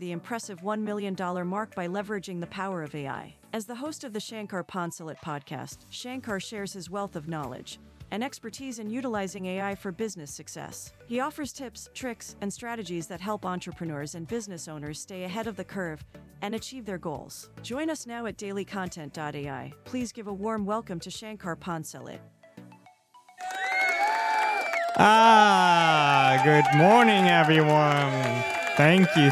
the impressive $1 million mark by leveraging the power of AI. As the host of the Shankar Poncelet podcast, Shankar shares his wealth of knowledge and expertise in utilizing AI for business success. He offers tips, tricks, and strategies that help entrepreneurs and business owners stay ahead of the curve and achieve their goals. Join us now at dailycontent.ai. Please give a warm welcome to Shankar Poncelet. Good morning, everyone. Thank you.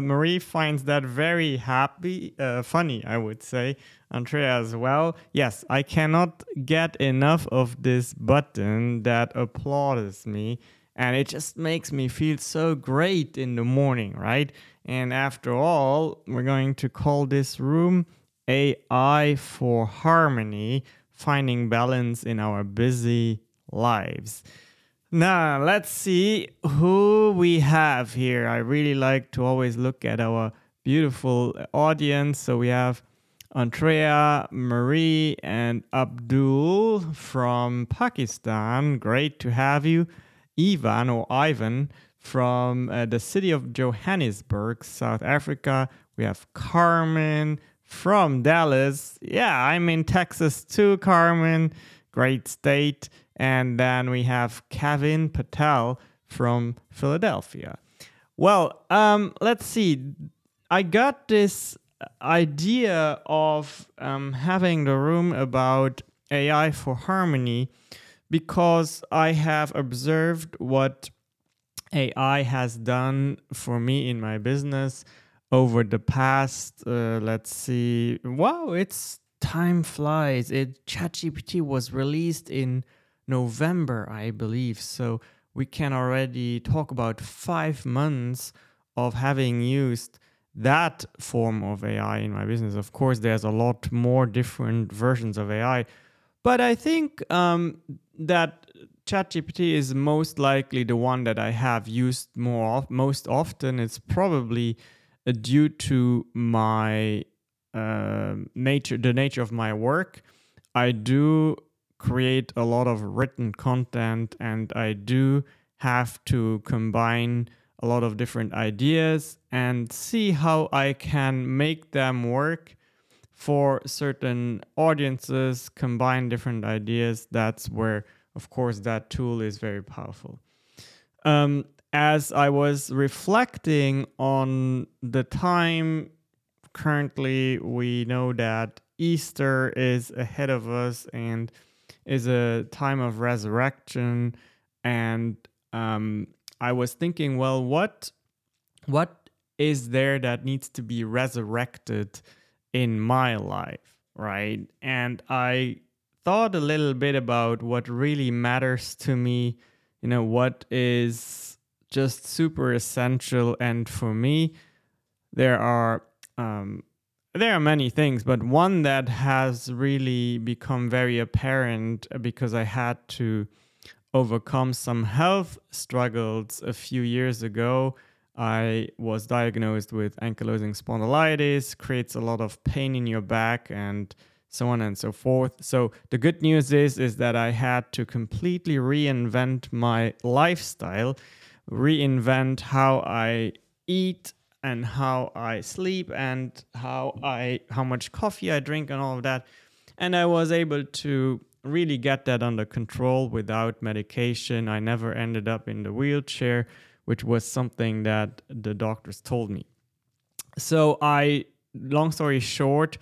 Marie finds that very funny, I would say. Antrea as well. Yes, I cannot get enough of this button that applauds me, and it just makes me feel so great in the morning, right? And after all, we're going to call this room AI for Harmony, finding balance in our busy lives. Now, let's see who we have here. I really like to always look at our beautiful audience. So we have Antrea, Marie, and Abdul from Pakistan. Great to have you. Ivan from the city of Johannesburg, South Africa. We have Carmen from Dallas. Yeah, I'm in Texas too, Carmen. Great state. And then we have Kevin Patel from Philadelphia. Well, let's see. I got this idea of having the room about AI for Harmony because I have observed what AI has done for me in my business over the past, time flies. ChatGPT was released in November, I believe. So we can already talk about 5 months of having used that form of AI in my business. Of course, there's a lot more different versions of AI, but I think that ChatGPT is most likely the one that I have used most often. It's probably due to my nature of my work. I do create a lot of written content, and I do have to combine a lot of different ideas and see how I can make them work for certain audiences, combine different ideas. That's where, of course, that tool is very powerful. As I was reflecting on the time, currently we know that Easter is ahead of us and is a time of resurrection. And I was thinking, well, what is there that needs to be resurrected in my life, right? And I thought a little bit about what really matters to me, what is just super essential. And for me, there are many things, but one that has really become very apparent because I had to overcome some health struggles a few years ago. I was diagnosed with ankylosing spondylitis, creates a lot of pain in your back and so on and so forth. So the good news is that I had to completely reinvent my lifestyle, reinvent how I eat and how I sleep and how much coffee I drink and all of that. And I was able to really get that under control without medication. I never ended up in the wheelchair, which was something that the doctors told me. So long story short,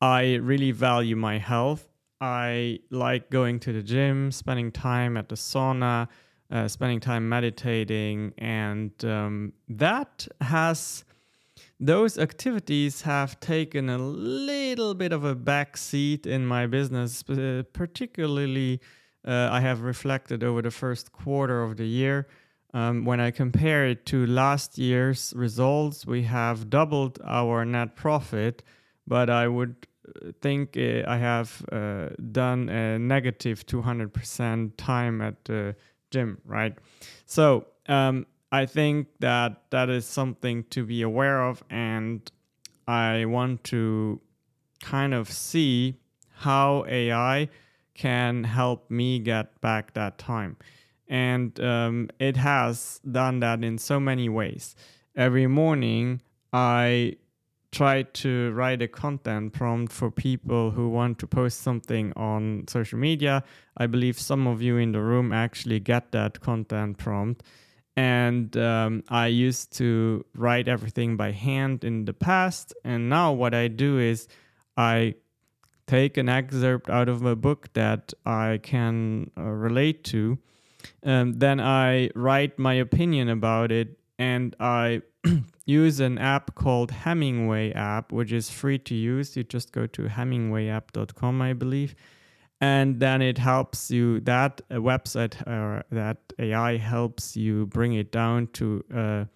I really value my health. I like going to the gym, spending time at the sauna, spending time meditating, and those activities have taken a little bit of a back seat in my business, particularly I have reflected over the first quarter of the year. When I compare it to last year's results, we have doubled our net profit, but I would think I have done a negative 200% time at the gym, right? So I think that is something to be aware of, and I want to kind of see how AI can help me get back that time. And it has done that in so many ways. Every morning, I try to write a content prompt for people who want to post something on social media. I believe some of you in the room actually get that content prompt. And I used to write everything by hand in the past. And now what I do is I take an excerpt out of a book that I can relate to. Then I write my opinion about it. And I use an app called Hemingway app, which is free to use. You just go to HemingwayApp.com, I believe. And then it helps you, that website, that AI helps you bring it down to a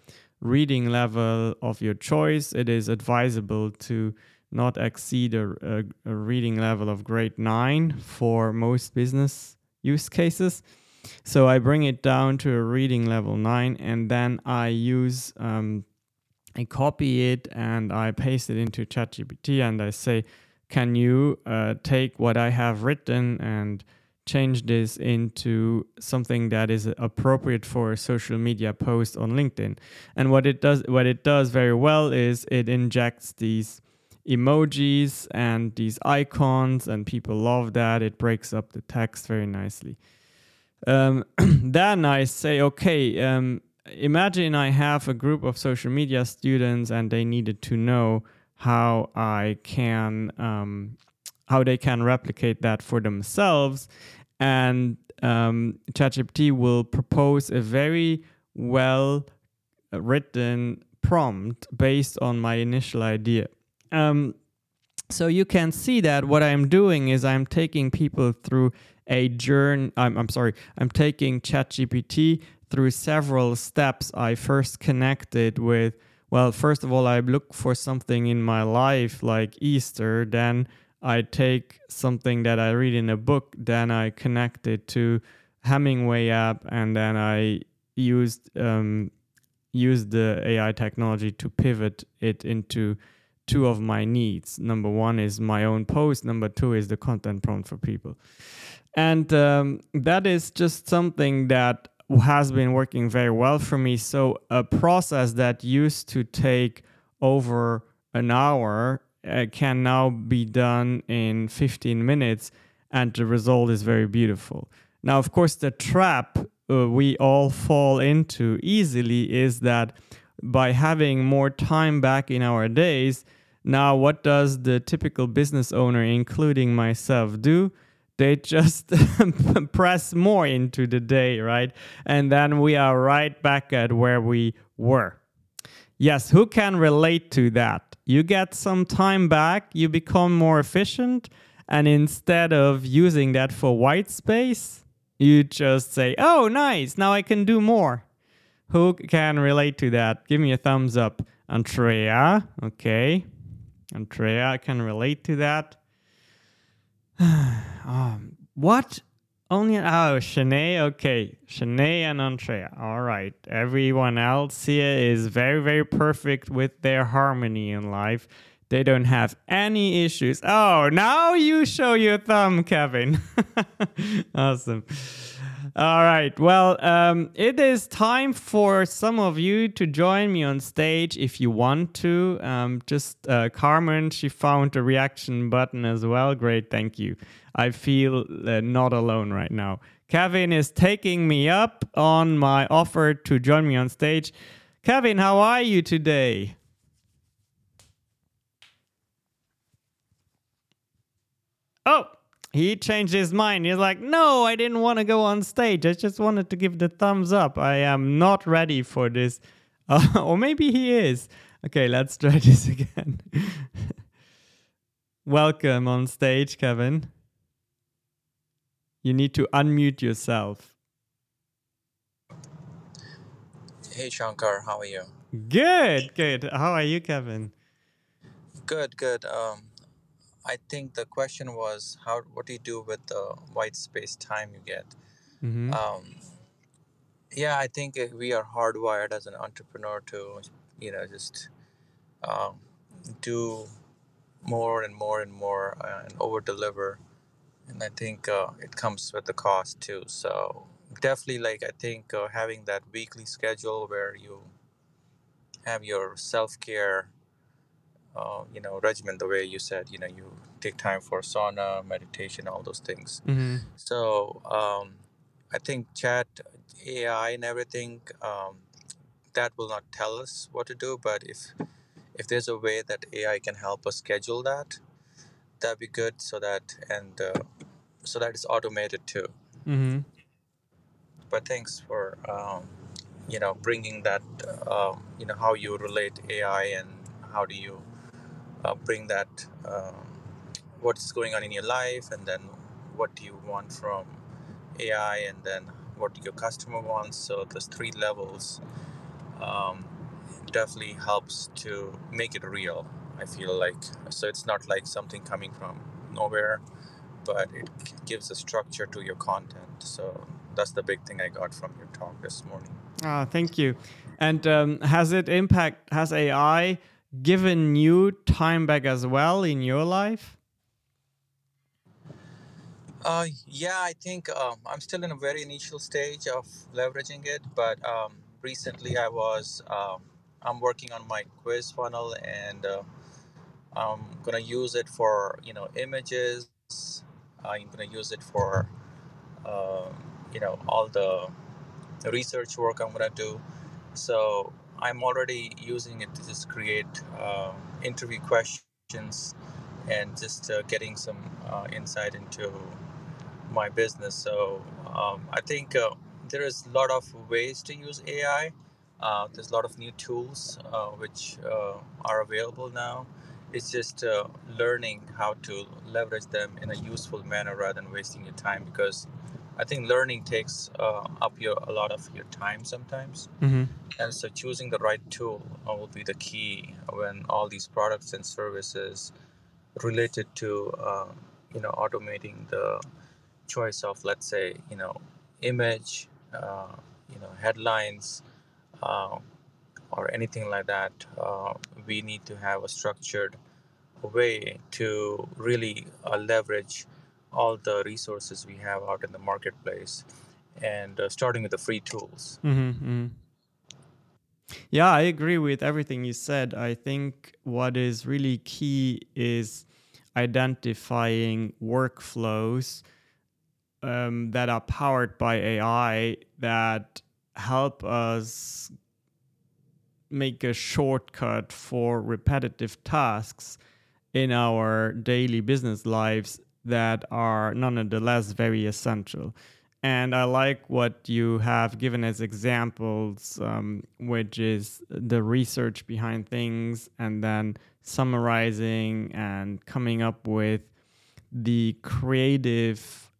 reading level of your choice. It is advisable to not exceed a reading level of grade 9 for most business use cases. So I bring it down to a reading level 9, and then I use, I copy it and I paste it into ChatGPT and I say, can you take what I have written and change this into something that is appropriate for a social media post on LinkedIn? And what it does very well is it injects these emojis and these icons, and people love that. It breaks up the text very nicely. Then I say, okay, imagine I have a group of social media students and they needed to know how I can, how they can replicate that for themselves. And ChatGPT will propose a very well written prompt based on my initial idea. So you can see that what I'm doing is I'm taking people through a journey. I'm taking ChatGPT through several steps. I first connected with, well, first of all, I look for something in my life like Easter. Then I take something that I read in a book. Then I connect it to Hemingway app. And then I used the AI technology to pivot it into two of my needs. Number one is my own post. Number two is the content prompt for people. And that is just something that has been working very well for me. So a process that used to take over an hour can now be done in 15 minutes, and the result is very beautiful. Now, of course, the trap we all fall into easily is that by having more time back in our days, now, what does the typical business owner, including myself, do? They just press more into the day, right? And then we are right back at where we were. Yes, who can relate to that? You get some time back, you become more efficient, and instead of using that for white space, you just say, oh, nice, now I can do more. Who can relate to that? Give me a thumbs up. Antrea, okay. Antrea can relate to that. What? Only, oh, Shanee, okay. Shanee and Antrea, all right. Everyone else here is very, very perfect with their harmony in life. They don't have any issues. Oh, now you show your thumb, Kevin. Awesome. All right. Well, it is time for some of you to join me on stage if you want to. Carmen, she found the reaction button as well. Great. Thank you. I feel not alone right now. Kevin is taking me up on my offer to join me on stage. Kevin, how are you today? Oh, he changed his mind. He's like, no, I didn't want to go on stage. I just wanted to give the thumbs up. I am not ready for this. Or maybe he is. Okay, let's try this again. Welcome on stage, Kevin. You need to unmute yourself. Hey, Shankar, how are you? Good, good. How are you, Kevin? Good, good. I think the question was, what do you do with the white space time you get? Mm-hmm. I think we are hardwired as an entrepreneur to, just do more and more and more and over deliver. And I think it comes with the cost too. So definitely, like, I think having that weekly schedule where you have your self-care, regimen, the way you said, you take time for sauna, meditation, all those things. Mm-hmm. So I think chat, AI and everything, that will not tell us what to do. But if there's a way that AI can help us schedule that, that'd be good. So that it's automated too. Mm-hmm. But thanks for, bringing that, how you relate AI and how do you bring that, what's going on in your life, and then what do you want from AI, and then what your customer wants. So those three levels definitely helps to make it real, I feel like. So it's not like something coming from nowhere, but it gives a structure to your content. So that's the big thing I got from your talk this morning. Ah, thank you. And has AI given you time back as well in your life? I think I'm still in a very initial stage of leveraging it, but recently I'm working on my quiz funnel, and I'm going to use it for, images. I'm going to use it for, all the research work I'm going to do. So I'm already using it to just create interview questions and just getting some insight into my business. So I think there is a lot of ways to use AI. There's a lot of new tools which are available now. It's just learning how to leverage them in a useful manner rather than wasting your time, because I think learning takes up a lot of your time sometimes. Mm-hmm. And so choosing the right tool will be the key when all these products and services related to, automating the choice of, let's say, image, headlines, or anything like that. We need to have a structured way to really leverage all the resources we have out in the marketplace, and starting with the free tools. Mm-hmm, mm-hmm. Yeah, I agree with everything you said. I think what is really key is identifying workflows that are powered by AI that help us make a shortcut for repetitive tasks in our daily business lives that are nonetheless very essential. And I like what you have given as examples, which is the research behind things and then summarizing and coming up with the creative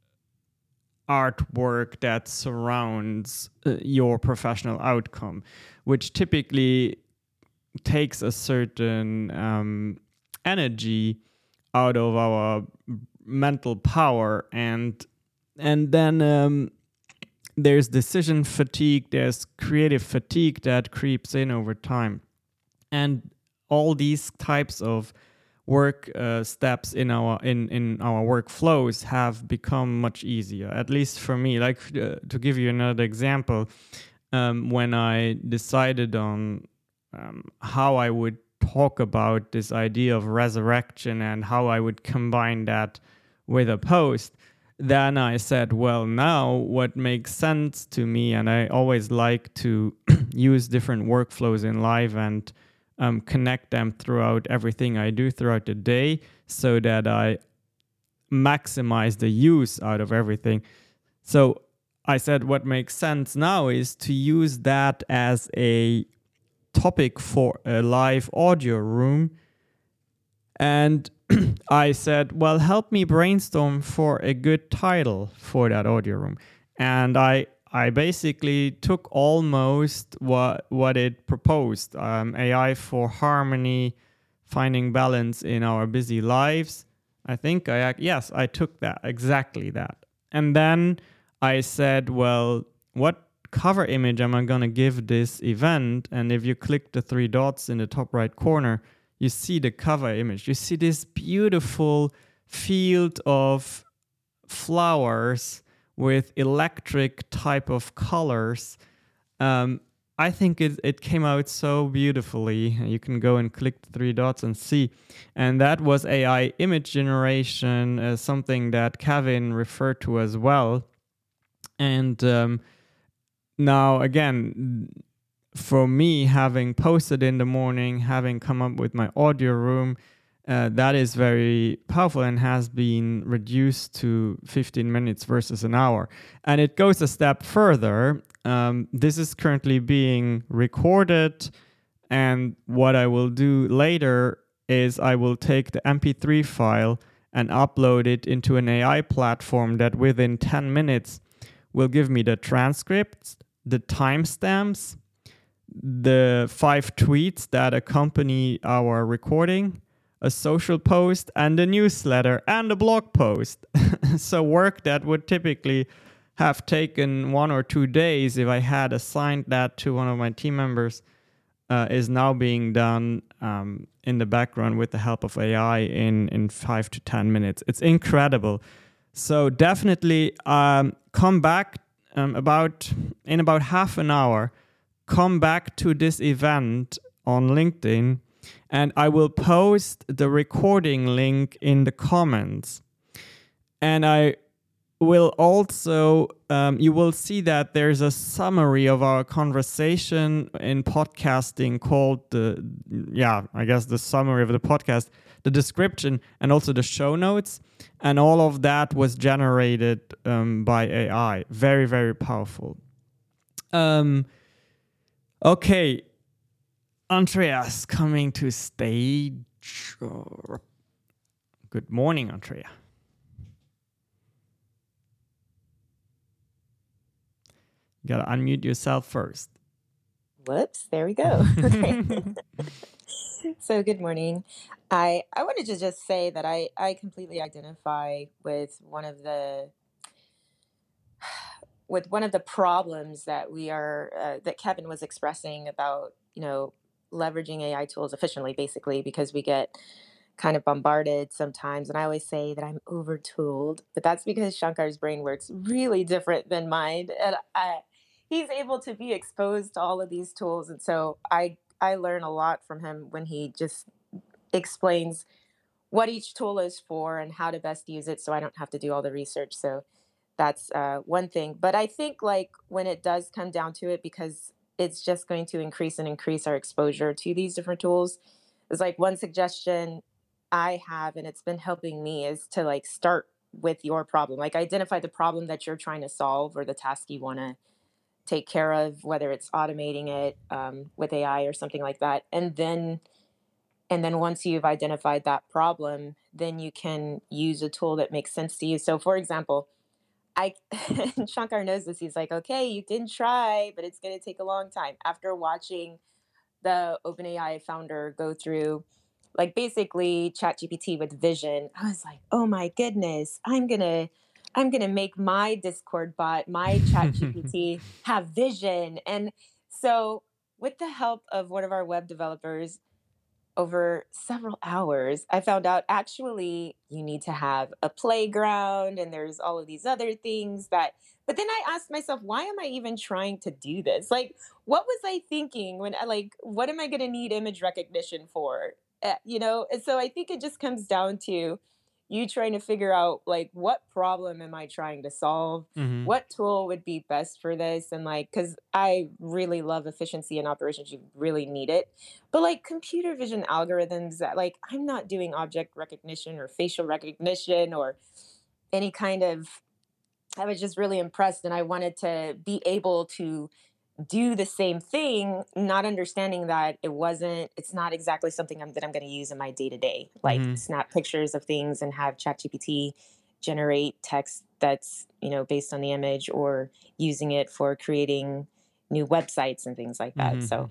artwork that surrounds your professional outcome, which typically takes a certain energy out of our mental power. And then there's decision fatigue, there's creative fatigue that creeps in over time. And all these types of work steps in our workflows have become much easier, at least for me. Like, to give you another example, when I decided on how I would talk about this idea of resurrection and how I would combine that with a post, then I said, well, now what makes sense to me, and I always like to use different workflows in life and connect them throughout everything I do throughout the day so that I maximize the use out of everything. So I said, what makes sense now is to use that as a topic for a live audio room. And I said, well, help me brainstorm for a good title for that audio room. And I basically took almost what it proposed, AI for harmony, finding balance in our busy lives. I think I took that, exactly that. And then I said, well, what cover image am I going to give this event? And if you click the three dots in the top right corner, you see the cover image. You see this beautiful field of flowers with electric type of colors. I think it came out so beautifully. You can go and click the three dots and see. And that was AI image generation, something that Kevin referred to as well. And now, again, for me, having posted in the morning, having come up with my audio room, that is very powerful and has been reduced to 15 minutes versus an hour. And it goes a step further. This is currently being recorded, and what I will do later is I will take the MP3 file and upload it into an AI platform that within 10 minutes will give me the transcripts, the timestamps, the 5 tweets that accompany our recording, a social post, and a newsletter, and a blog post. So work that would typically have taken 1 or 2 days if I had assigned that to one of my team members, is now being done in the background with the help of AI in 5 to 10 minutes. It's incredible. So definitely come back in about half an hour. Come back to this event on LinkedIn, and I will post the recording link in the comments. And I will also, you will see that there's a summary of our conversation in podcasting called the summary of the podcast, the description, and also the show notes. And all of that was generated by AI. Very, very powerful. Okay. Antrea's coming to stage. Good morning, Antrea. You gotta unmute yourself first. Whoops, there we go. Okay. So good morning. I wanted to just say that I completely identify with one of the problems that we are that Kevin was expressing about, leveraging AI tools efficiently, basically, because we get kind of bombarded sometimes. And I always say that I'm over-tooled, but that's because Shankar's brain works really different than mine. And he's able to be exposed to all of these tools. And so I learn a lot from him when he just explains what each tool is for and how to best use it, so I don't have to do all the research. So that's one thing. But I think when it does come down to it, because it's just going to increase our exposure to these different tools, is one suggestion I have, and it's been helping me, is to start with your problem. Identify the problem that you're trying to solve or the task you want to take care of, whether it's automating it with AI or something like that. And then once you've identified that problem, then you can use a tool that makes sense to you. So for example, Shankar knows this. He's like, okay, you can try, but it's going to take a long time. After watching the OpenAI founder go through basically ChatGPT with vision, I was like, oh my goodness, I'm gonna make my Discord bot, my ChatGPT have vision. And so with the help of one of our web developers, over several hours, I found out actually you need to have a playground and there's all of these other things that, but then I asked myself, why am I even trying to do this? What was I thinking when what am I going to need image recognition for? And so I think it just comes down to you trying to figure out what problem am I trying to solve? Mm-hmm. What tool would be best for this? And because I really love efficiency in operations, you really need it. But computer vision algorithms that I'm not doing object recognition or facial recognition or any kind of, I was just really impressed, and I wanted to be able to do the same thing, not understanding that it's not exactly something that I'm going to use in my day-to-day, snap pictures of things and have ChatGPT generate text that's, based on the image, or using it for creating new websites and things like that. Mm-hmm. So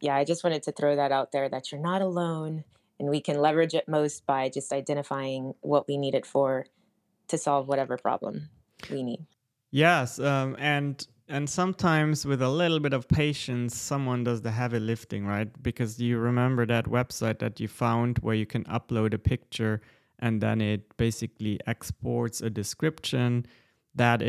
yeah, I just wanted to throw that out there, that you're not alone, and we can leverage it most by just identifying what we need it for to solve whatever problem we need. Yes. And sometimes with a little bit of patience, someone does the heavy lifting, right? Because you remember that website that you found where you can upload a picture and then it basically exports a description That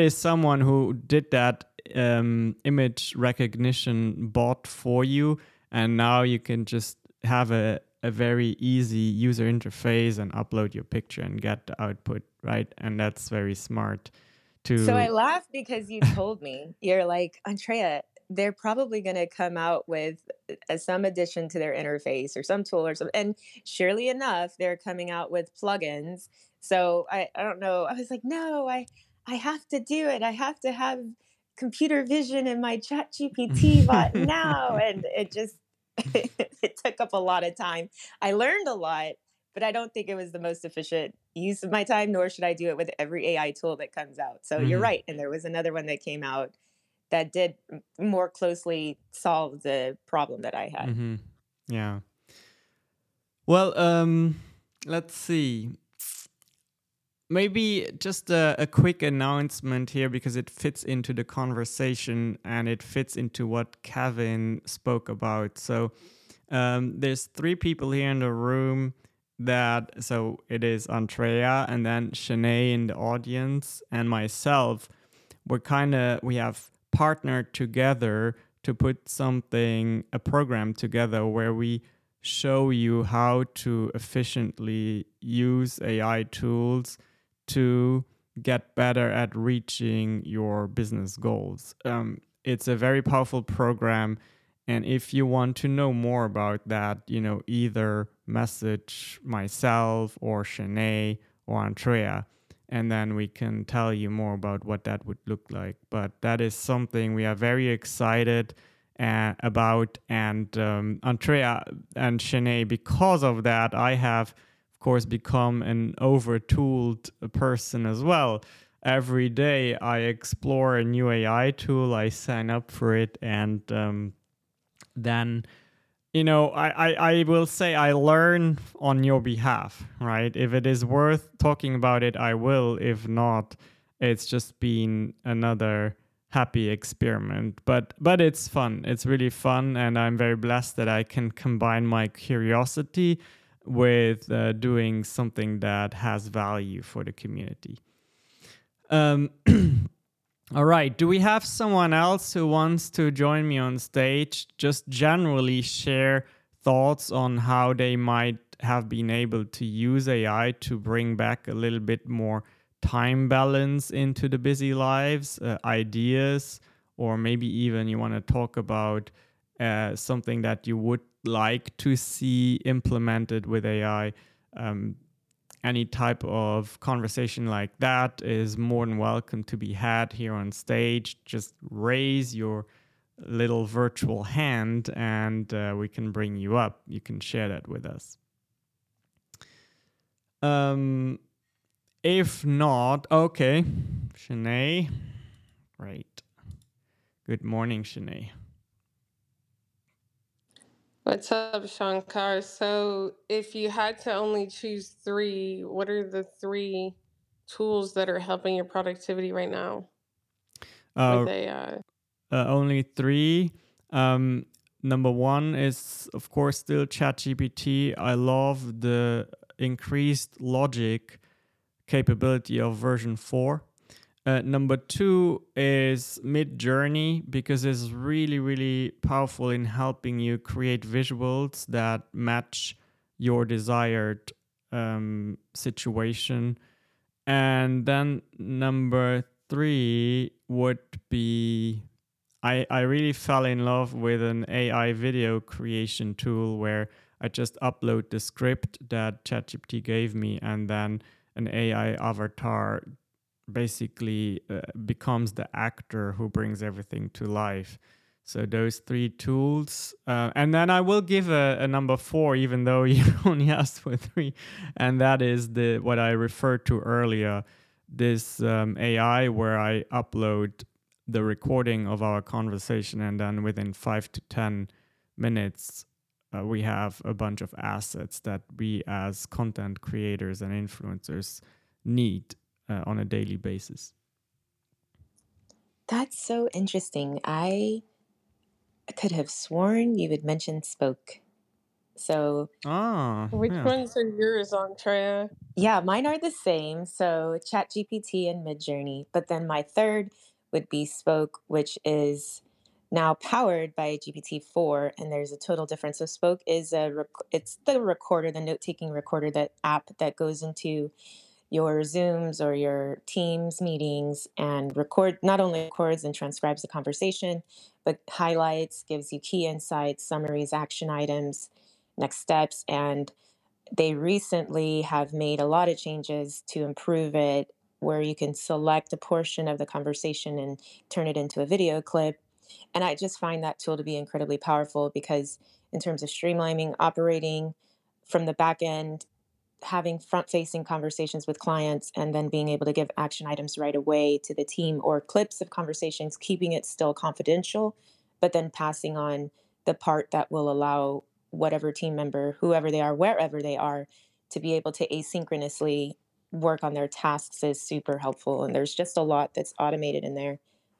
is someone who did that image recognition bot for you, and now you can just have a very easy user interface and upload your picture and get the output, right? And that's very smart too. So I laugh because you told me, you're like, Antrea, they're probably going to come out with some addition to their interface or some tool or something. And surely enough, they're coming out with plugins. So I don't know. I was like, no, I have to do it. I have to have computer vision in my ChatGPT bot now. And it just, it took up a lot of time. I learned a lot, but I don't think it was the most efficient use of my time, nor should I do it with every AI tool that comes out. So You're right. And there was another one that came out that did more closely solve the problem that I had. Mm-hmm. Yeah. Well, let's see. Maybe just a quick announcement here, because it fits into the conversation and it fits into what Kevin spoke about. So there's three people here in the room so it is Antrea and then Shanee in the audience and myself. We have partnered together to put a program together where we show you how to efficiently use AI tools to get better at reaching your business goals. It's a very powerful program. And if you want to know more about that, either message myself or Shanee or Antrea, and then we can tell you more about what that would look like. But that is something we are very excited about. And Antrea and Shanee, because of that, I have, of course, become an over-tooled person as well. Every day I explore a new AI tool, I sign up for it, and then I will say I learn on your behalf, right? If it is worth talking about it, I will. If not, it's just been another happy experiment. But it's fun. It's really fun. And I'm very blessed that I can combine my curiosity with doing something that has value for the community. All right. Do we have someone else who wants to join me on stage? Just generally share thoughts on how they might have been able to use AI to bring back a little bit more time balance into the busy lives, ideas, or maybe even you want to talk about something that you would like to see implemented with AI. Any type of conversation like that is more than welcome to be had here on stage. Just raise your little virtual hand and we can bring you up. You can share that with us. If not, okay. Shanee. Great. Good morning, Shanee. What's up, Shankar? So if you had to only choose three, what are the three tools that are helping your productivity right now? Only three. Number one is, of course, still ChatGPT. I love the increased logic capability of version 4. Number 2 is Midjourney, because it's really, really powerful in helping you create visuals that match your desired situation. And then number 3 would be, I really fell in love with an AI video creation tool where I just upload the script that ChatGPT gave me, and then an AI avatar basically becomes the actor who brings everything to life. So those three tools. And then I will give a number 4, even though you only asked for 3. And that is what I referred to earlier, this AI where I upload the recording of our conversation. And then within 5 to 10 minutes, we have a bunch of assets that we as content creators and influencers need on a daily basis. That's so interesting. I could have sworn you had mentioned Spoke. So which ones are yours, Antrea? Yeah, mine are the same. So ChatGPT and Midjourney. But then my third would be Spoke, which is now powered by GPT-4. And there's a total difference. So Spoke is it's the recorder, the note-taking recorder, that app that goes into your Zooms or your Teams meetings and not only records and transcribes the conversation, but highlights, gives you key insights, summaries, action items, next steps. And they recently have made a lot of changes to improve it, where you can select a portion of the conversation and turn it into a video clip. And I just find that tool to be incredibly powerful, because in terms of streamlining, operating from the back end, having front-facing conversations with clients, and then being able to give action items right away to the team, or clips of conversations, keeping it still confidential, but then passing on the part that will allow whatever team member, whoever they are, wherever they are, to be able to asynchronously work on their tasks is super helpful. And there's just a lot that's automated in there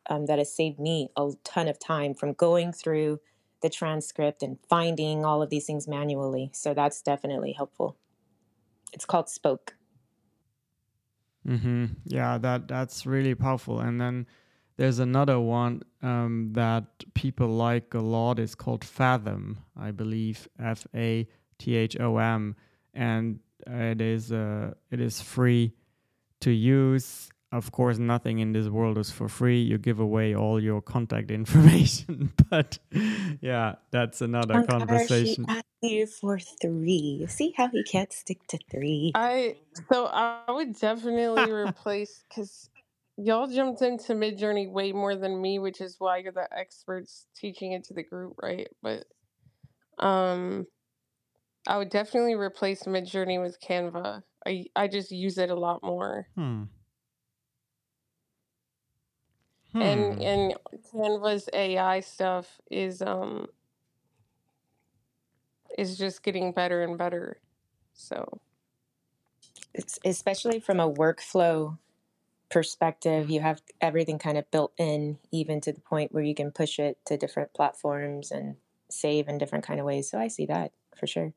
that has saved me a ton of time from going through the transcript and finding all of these things manually. So that's definitely helpful. It's called Spoke. Mm-hmm. Yeah, that's really powerful. And then there's another one that people like a lot. It's called Fathom, I believe, Fathom, and it is free to use. Of course, nothing in this world is for free. You give away all your contact information, but yeah, that's another conversation. She asked you for 3. You see how he can't stick to 3? So I would definitely replace, because y'all jumped into Midjourney way more than me, which is why you're the experts teaching it to the group, right? But I would definitely replace Midjourney with Canva. I just use it a lot more. And Canva's AI stuff is just getting better and better. So it's, especially from a workflow perspective, you have everything kind of built in, even to the point where you can push it to different platforms and save in different kind of ways. So I see that for sure.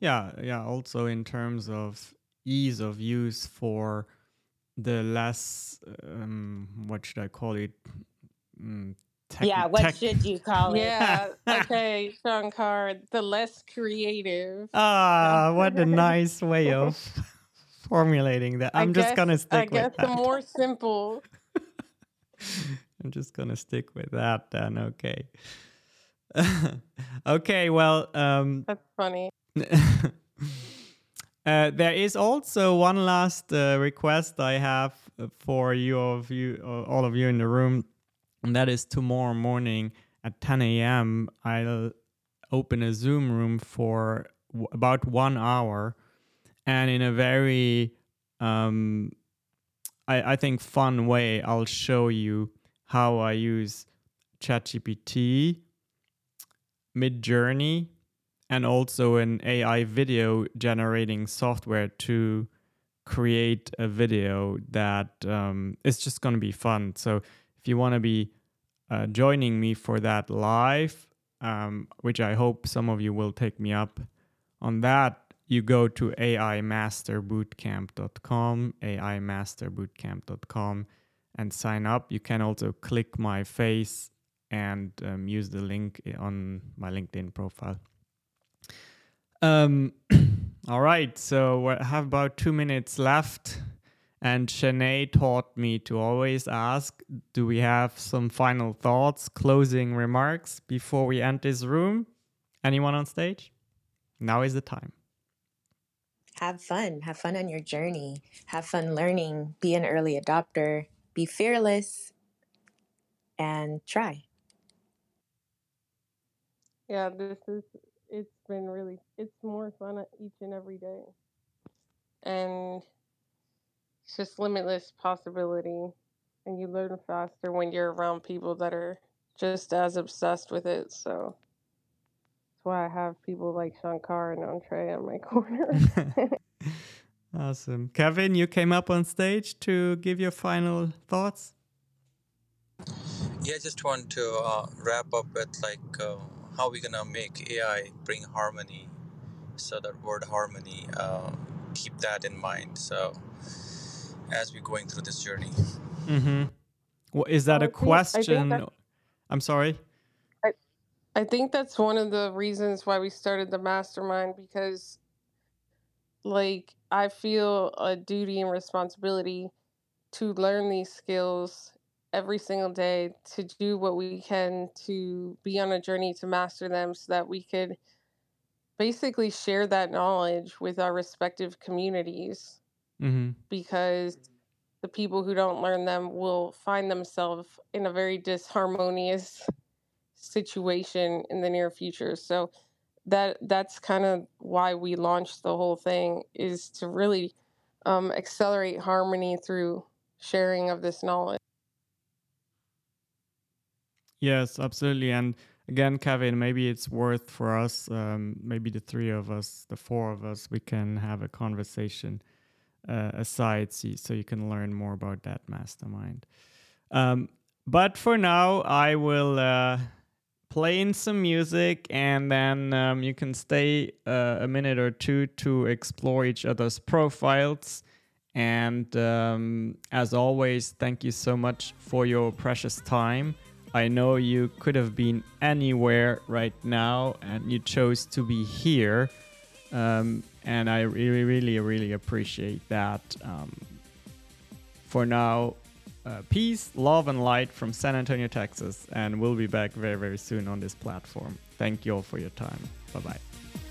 Yeah. Also in terms of ease of use for the less, what should I call it? Should you call it? Yeah, okay, Shankar, the less creative. What a nice way of formulating that. I'm just going to stick with that. The more simple. I'm just going to stick with that then, okay. Okay, well. That's funny. There is also one last request I have for all of you in the room, and that is tomorrow morning at 10 a.m. I'll open a Zoom room for about 1 hour, and in a very, I think, fun way, I'll show you how I use ChatGPT, Midjourney, and also an AI video generating software to create a video that it's just going to be fun. So if you want to be joining me for that live, which I hope some of you will take me up on that, you go to aimasterbootcamp.com and sign up. You can also click my face and use the link on my LinkedIn profile. All right, so I have about 2 minutes left, and Shanee taught me to always ask, do we have some final thoughts, closing remarks before we end this room? Anyone on stage? Now is the time. Have fun on your journey, have fun learning, be an early adopter, be fearless, and try. Yeah, it's more fun each and every day. And it's just limitless possibility. And you learn faster when you're around people that are just as obsessed with it. So that's why I have people like Shankar and Antrea in my corner. Awesome. Kevin, you came up on stage to give your final thoughts. Yeah, I just want to wrap up with how we're going to make AI bring harmony, so that word harmony, keep that in mind. So as we're going through this journey. Mm-hmm. Well, is that a question? I'm sorry. I think that's one of the reasons why we started the mastermind, because like I feel a duty and responsibility to learn these skills every single day, to do what we can to be on a journey to master them, so that we could basically share that knowledge with our respective communities, mm-hmm. because the people who don't learn them will find themselves in a very disharmonious situation in the near future. So that's kind of why we launched the whole thing, is to really accelerate harmony through sharing of this knowledge. Yes, absolutely. And again, Kevin, maybe it's worth for us, maybe the four of us, we can have a conversation aside, so you can learn more about that mastermind. But for now, I will play in some music, and then you can stay a minute or two to explore each other's profiles. And as always, thank you so much for your precious time. I know you could have been anywhere right now, and you chose to be here. And I really, really, really appreciate that. For now, peace, love, and light from San Antonio, Texas. And we'll be back very, very soon on this platform. Thank you all for your time. Bye-bye.